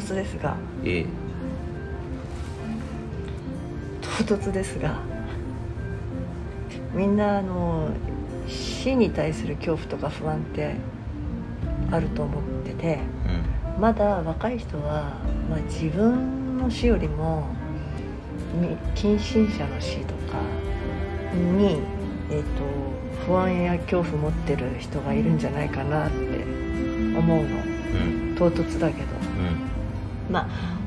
突ですが、唐突ですが、みんな死に対する恐怖とか不安ってあると思ってて、まだ若い人は、自分の死よりも近親者の死とかに、不安や恐怖持ってる人がいるんじゃないかなって思うの、唐突だけど、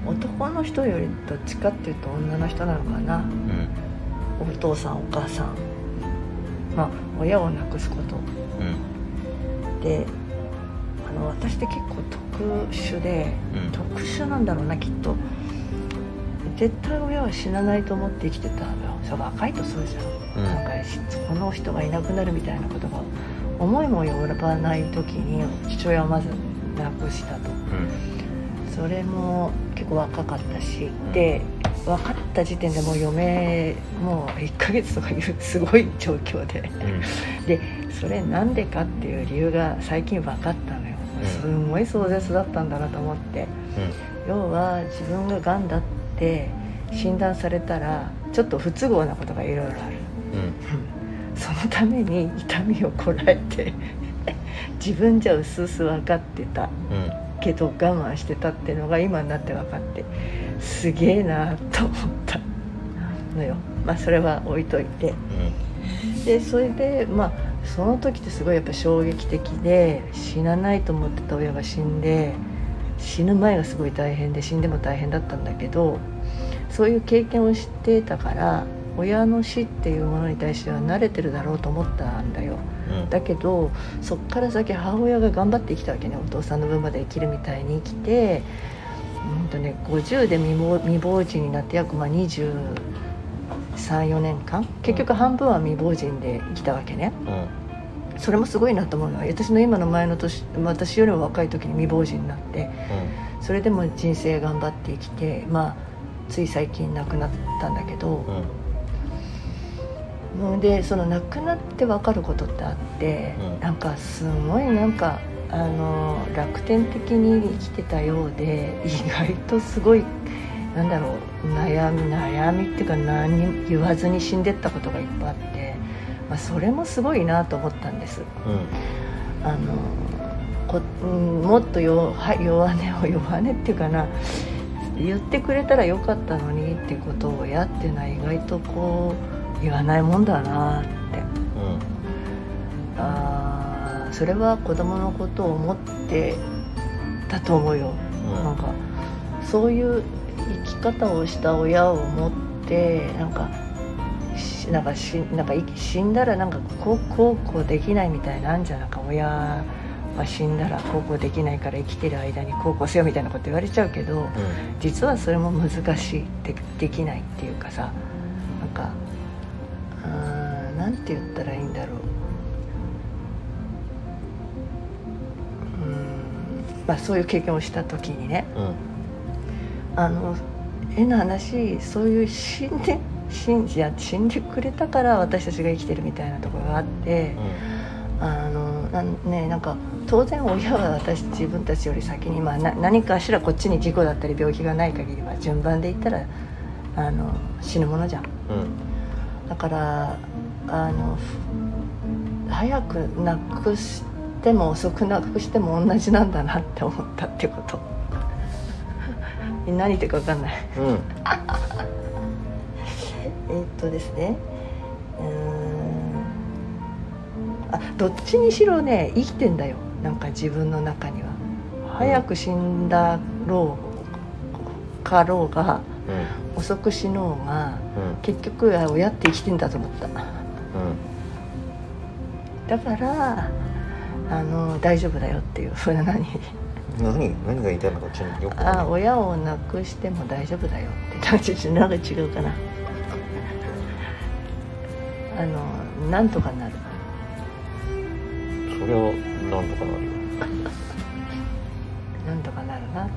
男の人よりどっちかっていうと女の人なのかな、お父さんお母さん、親を亡くすこと、で私って結構特殊で、特殊なんだろうなきっと。絶対親は死なないと思って生きてたのよ。それ若いとそうじゃん、この人がいなくなるみたいなことが思いもよらない時に父親をまず亡くしたと、それも結構若かったし、で分かった時点でもう1ヶ月とかいうすごい状況で、でそれなんでかっていう理由が最近分かったのよ。すごい壮絶だったんだなと思って、要は自分ががんだって診断されたらちょっと不都合なことがいろいろある、そのために痛みをこらえて自分じゃうすうす分かってた、けど我慢してたっていうのが今になって分かって、すげえなと思ったのよ。それは置いといて、でそれでその時ってすごいやっぱ衝撃的で、死なないと思ってた親が死んで、死ぬ前がすごい大変で死んでも大変だったんだけど、そういう経験をしてたから親の死っていうものに対しては慣れてるだろうと思ったんだよ、だけどそっから先母親が頑張って生きたわけね。お父さんの分まで生きるみたいに生きて、50で未亡人になって約23、4年間結局半分は未亡人で生きたわけね、それもすごいなと思うのは、私の今の前の年、私よりも若い時に未亡人になって、それでも人生頑張って生きて、つい最近亡くなったんだけど、でその亡くなって分かることってあって、すごい楽天的に生きてたようで、意外とすごい悩みっていうか何言わずに死んでったことがいっぱいあって、それもすごいなと思ったんです、もっと弱音っていうかな、言ってくれたらよかったのにってことをやっていうのは意外とこう言わないもんだなって、それは子供のことを思ってたと思うよ、そういう生き方をした親を持って死んだらこうできないみたいなんじゃん、親は死んだらこうできないから生きてる間にこうせよみたいなこと言われちゃうけど、実はそれも難しい、できないっていうかさ、なんて言ったらいいんだろう、そういう経験をした時にね、変な話、そういう死んでくれたから私たちが生きてるみたいなところがあって、当然親は自分たちより先に、何かしらこっちに事故だったり病気がない限りは順番でいったら死ぬものじゃん、だから早くなくしても遅くなくしても同じなんだなって思ったってこと何言ってるか分かんない、ですね、どっちにしろね生きてんだよ、自分の中には、早く死んだろうかろうが、遅く死のうが、結局親って生きてんだと思った、だから大丈夫だよっていう、それは何が言いたいのかちょっとよく分かんない。親を亡くしても大丈夫だよって違うかななんとかなる、それはなんとかなるよなんとかなるなと思っ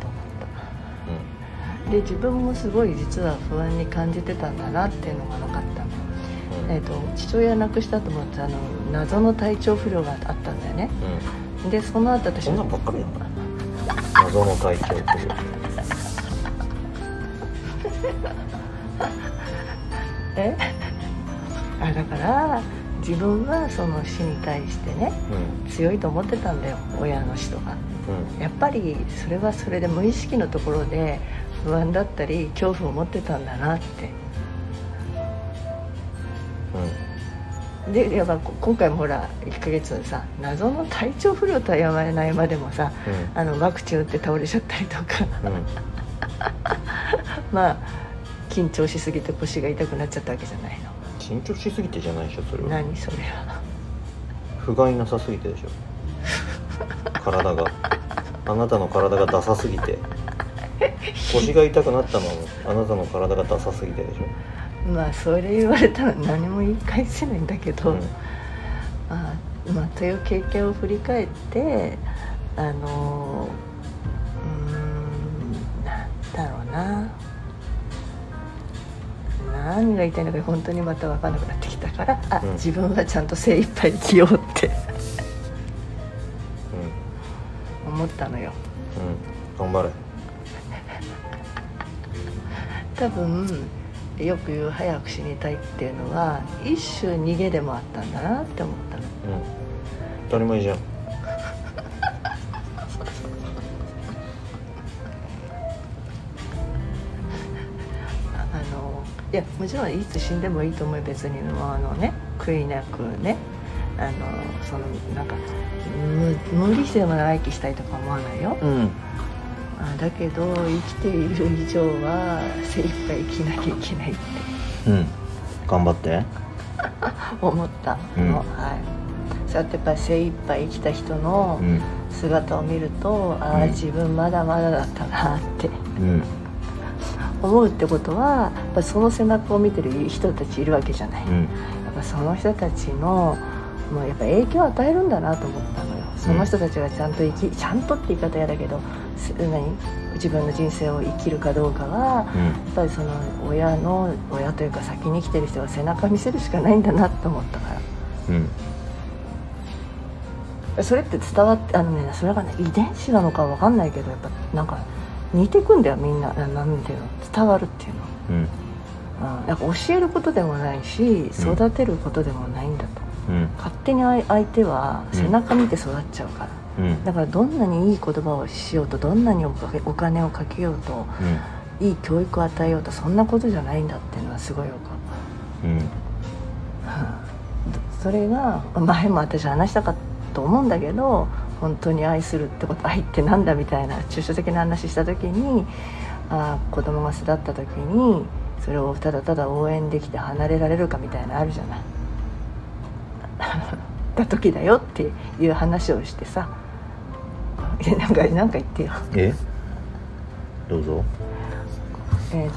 た、で自分もすごい実は不安に感じてたんだなっていうのが分かったの、父親亡くしたと思って謎の体調不良があったんだよね、でその後私そんなばっかりやん謎の体調不良え、あ、だから自分がその死に対してね、うん、強いと思ってたんだよ、親の死とか、うん、やっぱりそれはそれで無意識のところで不安だったり恐怖を持ってたんだなって、うん、でやっぱ今回もほら1ヶ月のさ、謎の体調不良とは言わないまでもさ、うん、ワクチン打って倒れちゃったりとか、うん、まあ緊張しすぎて腰が痛くなっちゃったわけじゃないの。緊張しすぎてじゃないでしょ、それは。何それは。不甲斐なさすぎてでしょ。体が、あなたの体がダサすぎて、腰が痛くなったのはあなたの体がダサすぎてでしょ。まあそれ言われたら何も言い返せないんだけど、うん、まあという経験を振り返って、なんだろうな。何が言いたいのか本当にまた分からなくなってきたから、あ、うん、自分はちゃんと精一杯生きようって、うん、思ったのよ。うん、頑張れ。多分よく言う早く死にたいっていうのは一種逃げでもあったんだなって思ったの。うん、当たり前じゃん。いや、もちろんいつ死んでもいいと思う、別にもうね、悔いなくね、そのなんか無理してでも長生きしたいとか思わないよ、うん、だけど生きている以上は精一杯生きなきゃいけないって、うん、頑張って思ったの、うん、はい、そうやってやっぱり精一杯生きた人の姿を見ると、うん、ああ自分まだまだだったなって、うん思うってことは、やっぱその背中を見てる人たちいるわけじゃない、うん、やっぱその人たちのもうやっぱ影響を与えるんだなと思ったのよ、うん、その人たちがちゃんとちゃんとって言い方やだけど、自分の人生を生きるかどうかは、うん、やっぱりその親というか先に来てる人は背中見せるしかないんだなと思ったから、うん、それって伝わってね、それがね、遺伝子なのかわかんないけど、やっぱなんか似てくんだよ、みんな、なんていうの、伝わるっていうの、うん、なんか教えることでもないし育てることでもないんだと、うん、勝手に相手は背中見て育っちゃうから、うん、だからどんなにいい言葉をしようと、どんなにお金をかけようと、うん、いい教育を与えようと、そんなことじゃないんだっていうのはすごいよかった、うん、それが前も私話したかと思うんだけど、本当に愛するってこと、愛ってなんだみたいな抽象的な話した時に、子供が巣立った時にそれをただただ応援できて離れられるかみたいなのあるじゃないだ時だよっていう話をしてさ、なんか言ってよ。どうぞ。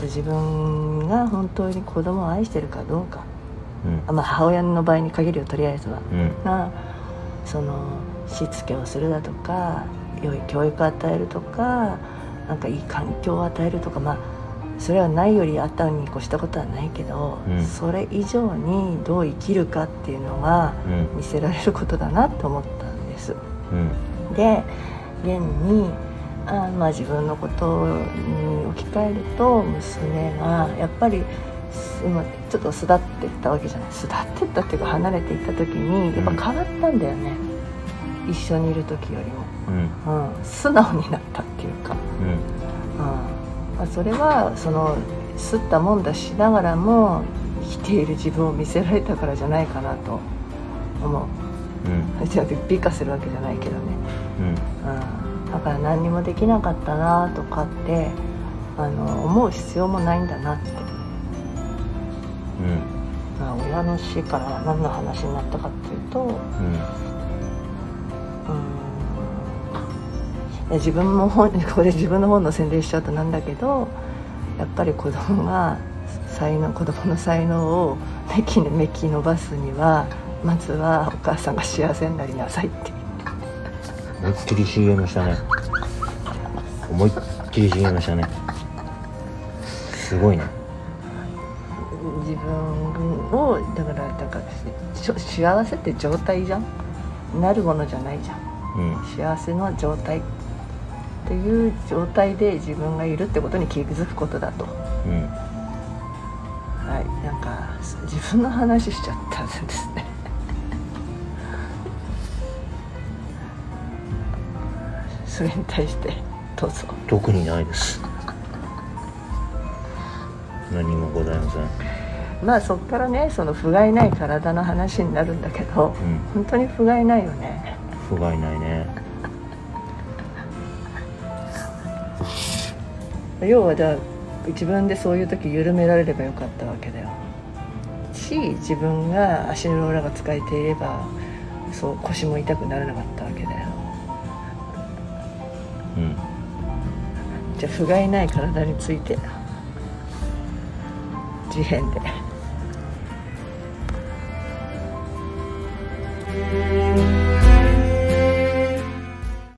自分が本当に子供を愛してるかどうか、うん、まあ母親の場合に限るよ、とりあえずは、うん、そのしつけをするだとか、良い教育を与えるとか、なんかいい環境を与えるとか、まあそれはないよりあったに越したことはないけど、うん、それ以上にどう生きるかっていうのが見せられることだなと思ったんです、うん、で現にまあ、自分のことに置き換えると、娘がやっぱりちょっと巣立っていったわけじゃない、巣立っていったっていうか離れていった時にやっぱ変わったんだよね、うん、一緒にいる時よりも、うんうん、素直になったっていうか、うんうん、まあ、それはそのすったもんだしながらも生きている自分を見せられたからじゃないかなと思う、うん、美化するわけじゃないけどね、うんうん、だから何にもできなかったなとかって思う必要もないんだなって、うん、まあ、親の死から何の話になったかっていうと、うん、自分もここで自分の本の宣伝しちゃうとなんだけど、やっぱり子供の才能をめき伸ばすには、まずはお母さんが幸せになりなさいって。思いっきり CM したね。思いっきり CM したね。すごいね。自分をだから幸せって状態じゃん。なるものじゃないじゃん。うん、幸せの状態っていう状態で自分がいるってことに気づくことだと、うん、自分の話しちゃったんですねそれに対してどうぞ。特にないです何もございません。まあそっからね、その不甲斐ない体の話になるんだけど、うん、本当に不甲斐ないよね。不甲斐ないね要はじゃあ自分でそういう時緩められればよかったわけだよし、自分が足の裏が使えていればそう腰も痛くならなかったわけだよ、うん、じゃあ不甲斐ない体について事変で